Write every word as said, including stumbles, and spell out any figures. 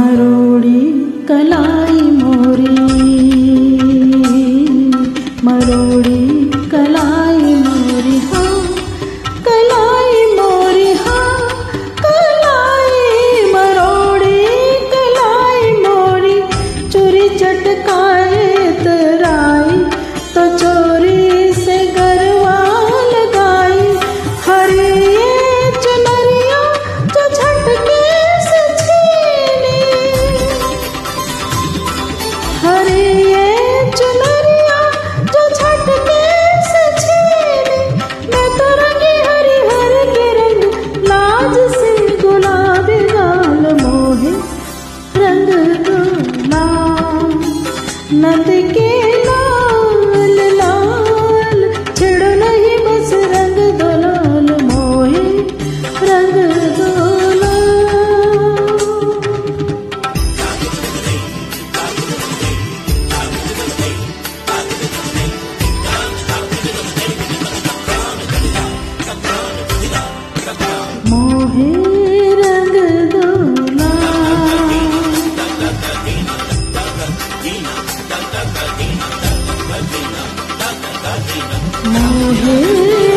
मरोड़ी कलाई मोरी, मरोड़ी कलाई मोरी हाँ, कलाई मोरी हाँ, कलाई मरोड़ी कलाई मोरी। चोरी चटकाए तराई तो चोरी से गरवा लगाई। हरे चुनरिया जो झटके से छीनी, हरे नद के लाल लाल छेड़ो नहीं बस रंग दो लाल, मोहे रंग दो लाल, मोहे रंग दो लाल। मोहे